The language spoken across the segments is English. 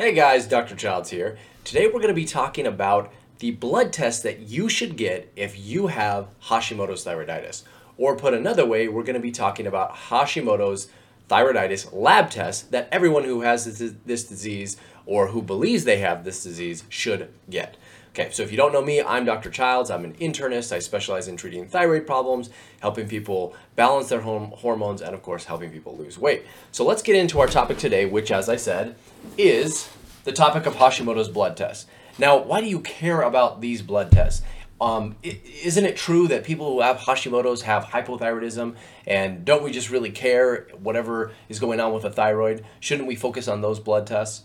Hey guys, Dr. Childs here. Today we're going to be talking about the blood test that you should get if you have Hashimoto's thyroiditis. Or put another way, we're going to be talking about Hashimoto's thyroiditis lab test that everyone who has this disease or who believes they have this disease should get. Okay, so if you don't know me, I'm Dr. Childs. I'm an internist. I specialize in treating thyroid problems, helping people balance their hormones, and of course, helping people lose weight. So let's get into our topic today, which as I said, is the topic of Hashimoto's blood tests. Now, why do you care about these blood tests? Isn't it true that people who have Hashimoto's have hypothyroidism, and don't we just really care whatever is going on with the thyroid? Shouldn't we focus on those blood tests?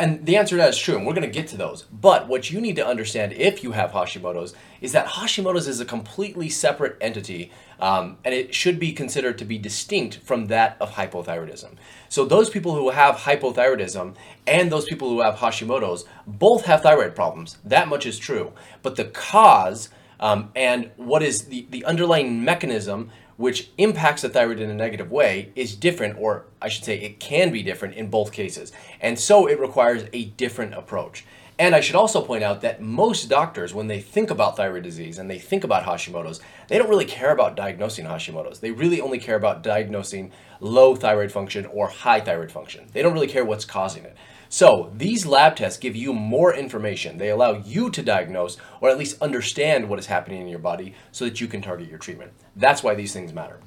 And the answer to that is true, and we're going to get to those. But what you need to understand if you have Hashimoto's is that Hashimoto's is a completely separate entity, and it should be considered to be distinct from that of hypothyroidism. So those people who have hypothyroidism and those people who have Hashimoto's both have thyroid problems. That much is true. But the cause and what is the underlying mechanism which impacts the thyroid in a negative way is different, or I should say it can be different in both cases. And so it requires a different approach. And I should also point out that most doctors, when they think about thyroid disease and they think about Hashimoto's, they don't really care about diagnosing Hashimoto's. They really only care about diagnosing low thyroid function or high thyroid function. They don't really care what's causing it. So these lab tests give you more information. They allow you to diagnose or at least understand what is happening in your body so that you can target your treatment. That's why these things matter.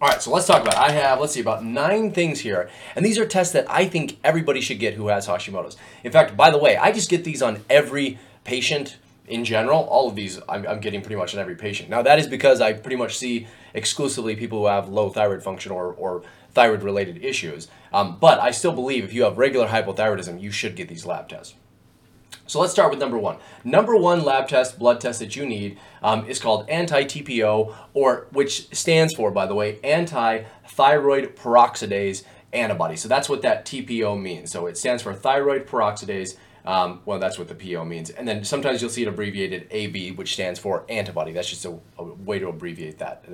All right, so let's talk about it. I have, let's see, about 9 things here. And these are tests that I think everybody should get who has Hashimoto's. In fact, by the way, I just get these on every patient in general. All of these I'm getting pretty much on every patient. Now, that is because I pretty much see exclusively people who have low thyroid function or thyroid-related issues. But I still believe if you have regular hypothyroidism, you should get these lab tests. So let's start with number one. Number one lab test, blood test that you need is called anti-TPO, or which stands for, by the way, anti-thyroid peroxidase antibody. So that's what that TPO means. So it stands for thyroid peroxidase. Well, that's what the PO means. And then sometimes you'll see it abbreviated AB, which stands for antibody. That's just a way to abbreviate that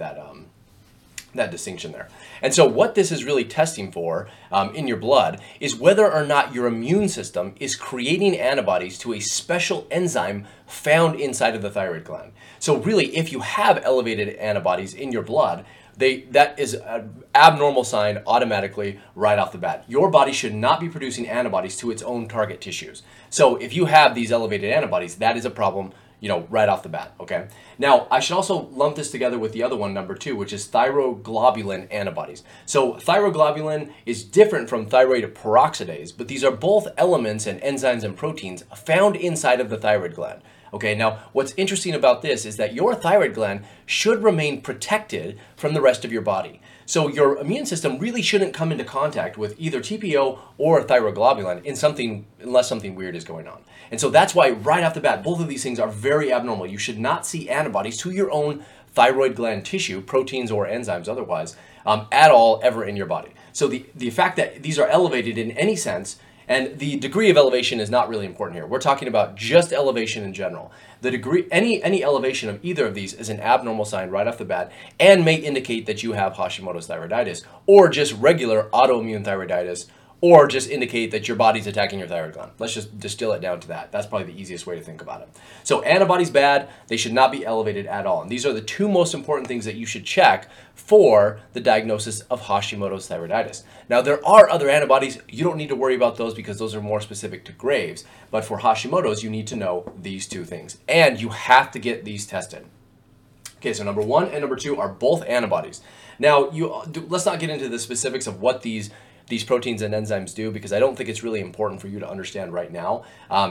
distinction there. And so what this is really testing for in your blood is whether or not your immune system is creating antibodies to a special enzyme found inside of the thyroid gland. So really, if you have elevated antibodies in your blood, that is an abnormal sign automatically right off the bat. Your body should not be producing antibodies to its own target tissues. So if you have these elevated antibodies, that is a problem, you know, right off the bat, okay? Now, I should also lump this together with the other one, number two, which is thyroglobulin antibodies. So thyroglobulin is different from thyroid peroxidase, but these are both elements and enzymes and proteins found inside of the thyroid gland. Okay, now what's interesting about this is that your thyroid gland should remain protected from the rest of your body. So your immune system really shouldn't come into contact with either TPO or thyroglobulin unless something weird is going on. And so that's why right off the bat, both of these things are very abnormal. You should not see antibodies to your own thyroid gland tissue, proteins or enzymes otherwise, at all ever in your body. So the fact that these are elevated in any sense, and the degree of elevation is not really important here. We're talking about just elevation in general. The degree, any elevation of either of these is an abnormal sign right off the bat and may indicate that you have Hashimoto's thyroiditis or just regular autoimmune thyroiditis, or just indicate that your body's attacking your thyroid gland. Let's just distill it down to that. That's probably the easiest way to think about it. So antibodies bad, they should not be elevated at all. And these are the two most important things that you should check for the diagnosis of Hashimoto's thyroiditis. Now, there are other antibodies. You don't need to worry about those because those are more specific to Graves. But for Hashimoto's, you need to know these two things. And you have to get these tested. Okay, so number one and number two are both antibodies. Now, let's not get into the specifics of what these proteins and enzymes do, because I don't think it's really important for you to understand right now.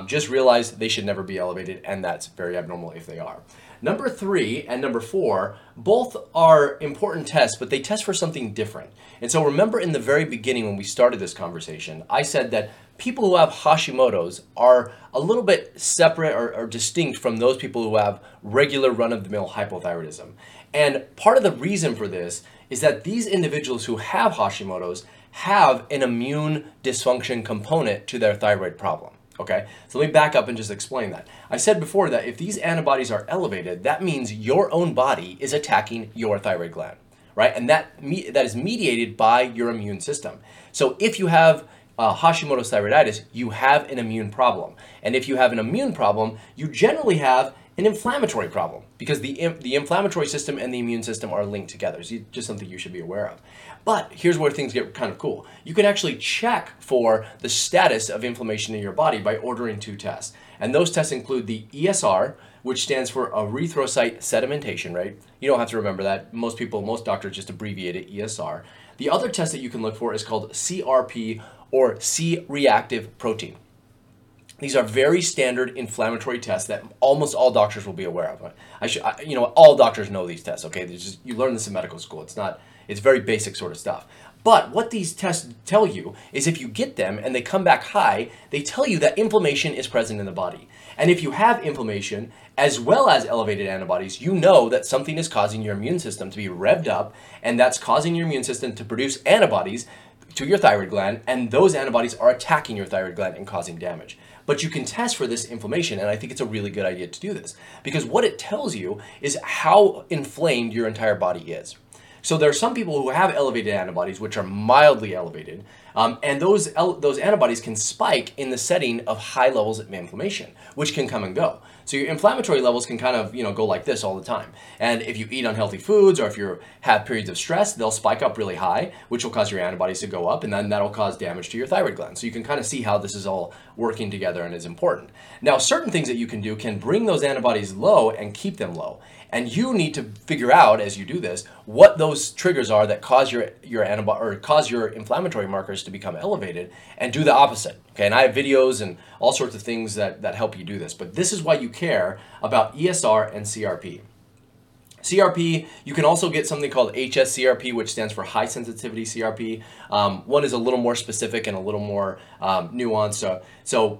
Just realize they should never be elevated, and that's very abnormal if they are. Number three and number four, both are important tests, but they test for something different. And so remember in the very beginning when we started this conversation, I said that people who have Hashimoto's are a little bit separate or distinct from those people who have regular run-of-the-mill hypothyroidism. And part of the reason for this is that these individuals who have Hashimoto's have an immune dysfunction component to their thyroid problem, okay? So let me back up and just explain that. I said before that if these antibodies are elevated, that means your own body is attacking your thyroid gland, right? And that is mediated by your immune system. So if you have Hashimoto's thyroiditis, you have an immune problem. And if you have an immune problem, you generally have an inflammatory problem, because the inflammatory system and the immune system are linked together. So it's just something you should be aware of. But here's where things get kind of cool. You can actually check for the status of inflammation in your body by ordering 2 tests. And those tests include the ESR, which stands for erythrocyte sedimentation rate. You don't have to remember that. Most doctors just abbreviate it ESR. The other test that you can look for is called CRP, or C-reactive protein. These are very standard inflammatory tests that almost all doctors will be aware of. All doctors know these tests, okay? You learn this in medical school. It's very basic sort of stuff. But what these tests tell you is if you get them and they come back high, they tell you that inflammation is present in the body. And if you have inflammation as well as elevated antibodies, you know that something is causing your immune system to be revved up, and that's causing your immune system to produce antibodies to your thyroid gland, and those antibodies are attacking your thyroid gland and causing damage. But you can test for this inflammation, and I think it's a really good idea to do this, because what it tells you is how inflamed your entire body is. So there are some people who have elevated antibodies, which are mildly elevated, and those antibodies can spike in the setting of high levels of inflammation, which can come and go. So your inflammatory levels can kind of go like this all the time. And if you eat unhealthy foods, or if you have periods of stress, they'll spike up really high, which will cause your antibodies to go up, and then that'll cause damage to your thyroid gland. So you can kind of see how this is all working together and is important. Now, certain things that you can do can bring those antibodies low and keep them low. And you need to figure out, as you do this, what those triggers are that cause your inflammatory markers to become elevated, and do the opposite. Okay, and I have videos and all sorts of things that help you do this. But this is why you care about ESR and CRP. CRP, you can also get something called HSCRP, which stands for high sensitivity CRP. One is a little more specific and a little more nuanced.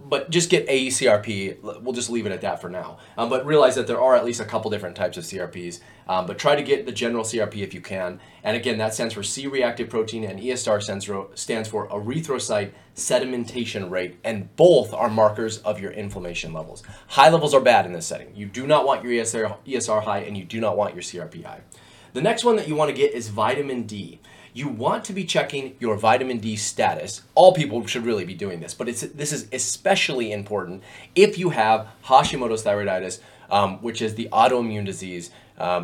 But just get AECRP. We'll just leave it at that for now. But realize that there are at least a couple different types of CRPs. But try to get the general CRP if you can. And again, that stands for C-reactive protein, and ESR stands for erythrocyte sedimentation rate, and both are markers of your inflammation levels. High levels are bad in this setting. You do not want your ESR high, and you do not want your CRP high. The next one that you want to get is vitamin D. You want to be checking your vitamin D status. All people should really be doing this, but this is especially important if you have Hashimoto's thyroiditis, which is the autoimmune disease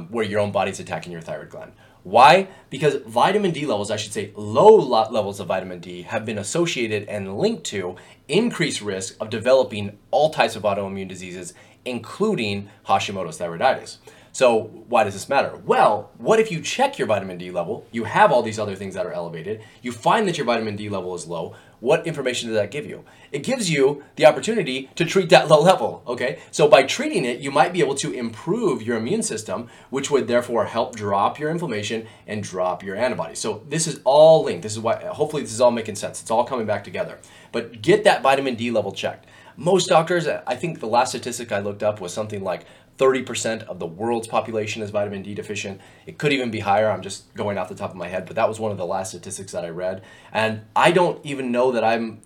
where your own body's attacking your thyroid gland. Why? Because vitamin D levels, I should say low levels of vitamin D, have been associated and linked to increased risk of developing all types of autoimmune diseases, including Hashimoto's thyroiditis. So why does this matter? Well, what if you check your vitamin D level, you have all these other things that are elevated, you find that your vitamin D level is low, what information does that give you? It gives you the opportunity to treat that low level, okay? So by treating it, you might be able to improve your immune system, which would therefore help drop your inflammation and drop your antibodies. So this is all linked. This is why, hopefully this is all making sense. It's all coming back together. But get that vitamin D level checked. Most doctors, I think the last statistic I looked up was something like 30% of the world's population is vitamin D deficient. It could even be higher. I'm just going off the top of my head, but that was one of the last statistics that I read. And I don't even know that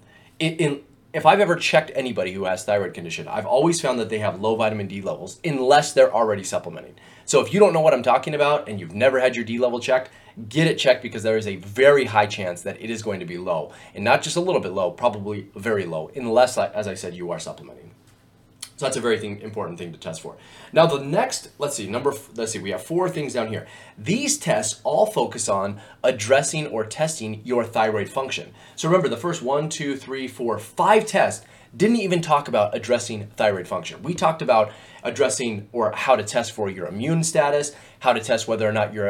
if I've ever checked anybody who has thyroid condition, I've always found that they have low vitamin D levels unless they're already supplementing. So if you don't know what I'm talking about and you've never had your D level checked, get it checked, because there is a very high chance that it is going to be low, and not just a little bit low, probably very low, unless, as I said, you are supplementing. So that's a very important thing to test for. Now the next, we have 4 things down here. These tests all focus on addressing or testing your thyroid function. So remember, the first 5 tests didn't even talk about addressing thyroid function. We talked about addressing or how to test for your immune status, how to test whether or not your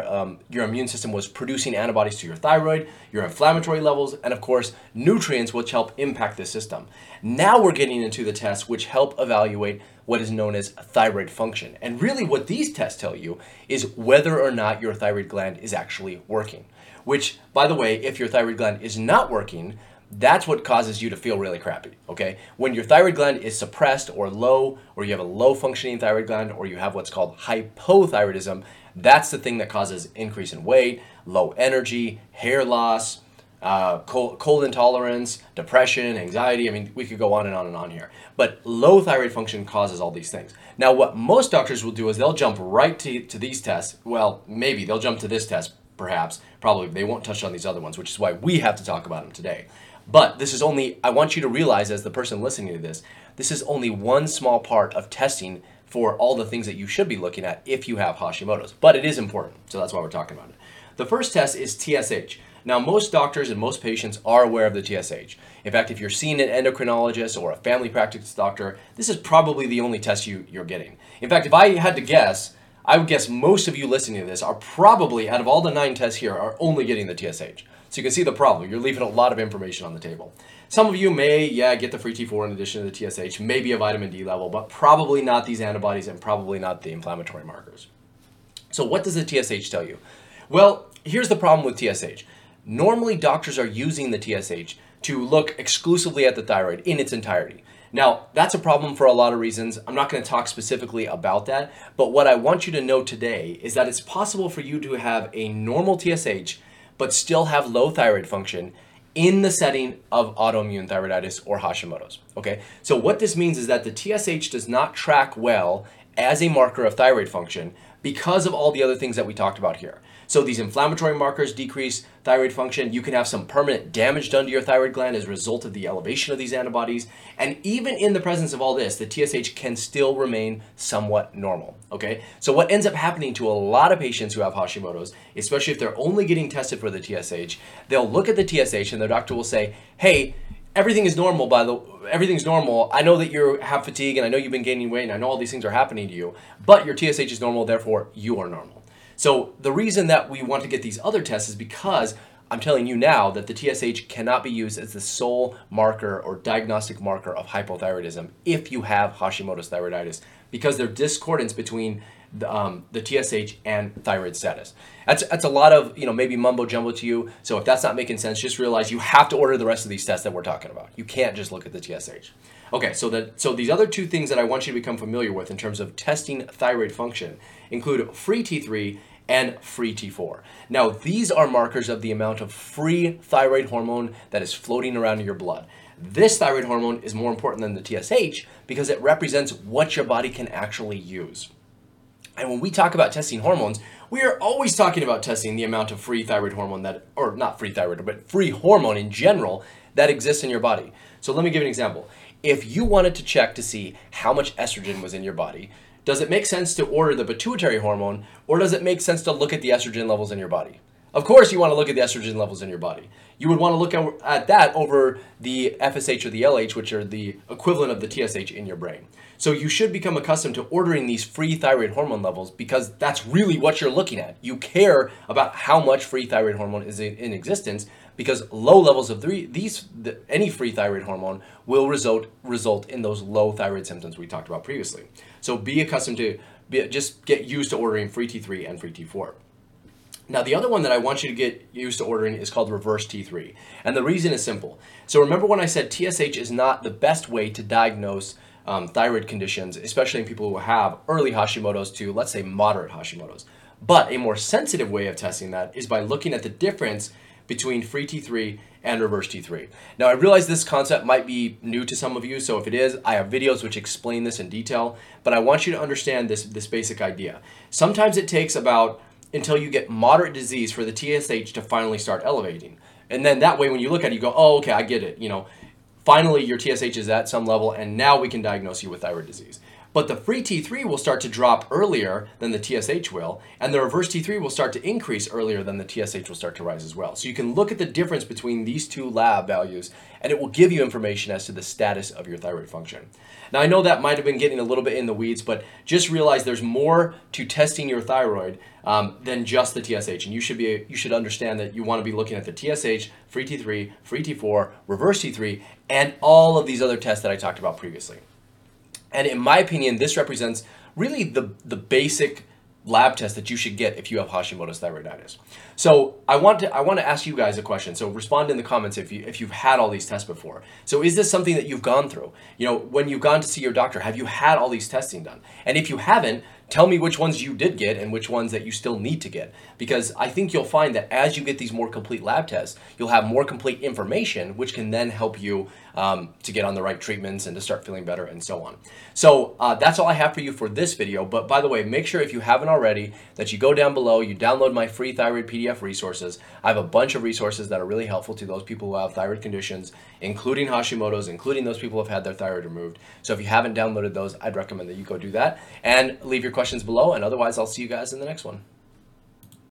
immune system was producing antibodies to your thyroid, your inflammatory levels, and of course, nutrients, which help impact the system. Now we're getting into the tests which help evaluate what is known as thyroid function. And really what these tests tell you is whether or not your thyroid gland is actually working. Which, by the way, if your thyroid gland is not working, that's what causes you to feel really crappy, okay? When your thyroid gland is suppressed or low, or you have a low functioning thyroid gland, or you have what's called hypothyroidism, that's the thing that causes increase in weight, low energy, hair loss, cold intolerance, depression, anxiety. I mean, we could go on and on and on here. But low thyroid function causes all these things. Now, what most doctors will do is they'll jump right to these tests. Well, maybe they'll jump to this test, perhaps. Probably they won't touch on these other ones, which is why we have to talk about them today. But this is only, I want you to realize as the person listening to this, this is only one small part of testing for all the things that you should be looking at if you have Hashimoto's, but it is important. So that's why we're talking about it. The first test is TSH. Now, most doctors and most patients are aware of the TSH. In fact, if you're seeing an endocrinologist or a family practice doctor, this is probably the only test you're getting. In fact, if I had to guess, I would guess most of you listening to this are probably, out of all the 9 tests here, are only getting the TSH. So you can see the problem. You're leaving a lot of information on the table. Some of you may, get the free T4 in addition to the TSH, maybe a vitamin D level, but probably not these antibodies and probably not the inflammatory markers. So what does the TSH tell you? Well, here's the problem with TSH. Normally, doctors are using the TSH to look exclusively at the thyroid in its entirety. Now, that's a problem for a lot of reasons. I'm not going to talk specifically about that, but what I want you to know today is that it's possible for you to have a normal TSH but still have low thyroid function in the setting of autoimmune thyroiditis or Hashimoto's, okay? So what this means is that the TSH does not track well as a marker of thyroid function because of all the other things that we talked about here. So these inflammatory markers decrease thyroid function. You can have some permanent damage done to your thyroid gland as a result of the elevation of these antibodies. And even in the presence of all this, the TSH can still remain somewhat normal, okay? So what ends up happening to a lot of patients who have Hashimoto's, especially if they're only getting tested for the TSH, they'll look at the TSH and their doctor will say, hey, everything is normal, everything's normal. I know that you have fatigue and I know you've been gaining weight and I know all these things are happening to you, but your TSH is normal, therefore you are normal. So the reason that we want to get these other tests is because I'm telling you now that the TSH cannot be used as the sole marker or diagnostic marker of hypothyroidism if you have Hashimoto's thyroiditis, because there's discordance between the TSH and thyroid status. That's a lot of, maybe mumbo jumbo to you. So if that's not making sense, just realize you have to order the rest of these tests that we're talking about. You can't just look at the TSH. Okay, so these other 2 things that I want you to become familiar with in terms of testing thyroid function include free T3 and free T4. Now, these are markers of the amount of free thyroid hormone that is floating around in your blood. This thyroid hormone is more important than the TSH because it represents what your body can actually use. And when we talk about testing hormones, we are always talking about testing the amount of free thyroid hormone that, or not free thyroid, but free hormone in general that exists in your body. So let me give an example. If you wanted to check to see how much estrogen was in your body, does it make sense to order the pituitary hormone, or does it make sense to look at the estrogen levels in your body? Of course you want to look at the estrogen levels in your body. You would want to look at that over the FSH or the LH, which are the equivalent of the TSH in your brain. So you should become accustomed to ordering these free thyroid hormone levels because that's really what you're looking at. You care about how much free thyroid hormone is in existence because low levels of any free thyroid hormone will result in those low thyroid symptoms we talked about previously. So be accustomed to, just get used to ordering free T3 and free T4. Now, the other one that I want you to get used to ordering is called reverse T3. And the reason is simple. So remember when I said TSH is not the best way to diagnose thyroid conditions, especially in people who have early Hashimoto's to, let's say, moderate Hashimoto's. But a more sensitive way of testing that is by looking at the difference between free T3 and reverse T3. Now, I realize this concept might be new to some of you, so if it is, I have videos which explain this in detail, but I want you to understand this basic idea. Sometimes it takes about until you get moderate disease for the TSH to finally start elevating. And then that way, when you look at it, you go, oh, okay, I get it. Finally your TSH is at some level and now we can diagnose you with thyroid disease. But the free T3 will start to drop earlier than the TSH will, and the reverse T3 will start to increase earlier than the TSH will start to rise as well. So you can look at the difference between these 2 lab values, and it will give you information as to the status of your thyroid function. Now, I know that might have been getting a little bit in the weeds, but just realize there's more to testing your thyroid than just the TSH, and you should understand that you want to be looking at the TSH, free T3, free T4, reverse T3, and all of these other tests that I talked about previously. And in my opinion, this represents really the basic lab test that you should get if you have Hashimoto's thyroiditis. So I want to ask you guys a question. So respond in the comments if you've had all these tests before. So is this something that you've gone through? When you've gone to see your doctor, have you had all these testing done? And if you haven't, tell me which ones you did get and which ones that you still need to get, because I think you'll find that as you get these more complete lab tests, you'll have more complete information, which can then help you to get on the right treatments and to start feeling better and so on. So that's all I have for you for this video. But by the way, make sure if you haven't already that you go down below, you download my free thyroid PDF resources. I have a bunch of resources that are really helpful to those people who have thyroid conditions, including Hashimoto's, including those people who have had their thyroid removed. So if you haven't downloaded those, I'd recommend that you go do that and leave your questions below. And otherwise, I'll see you guys in the next one.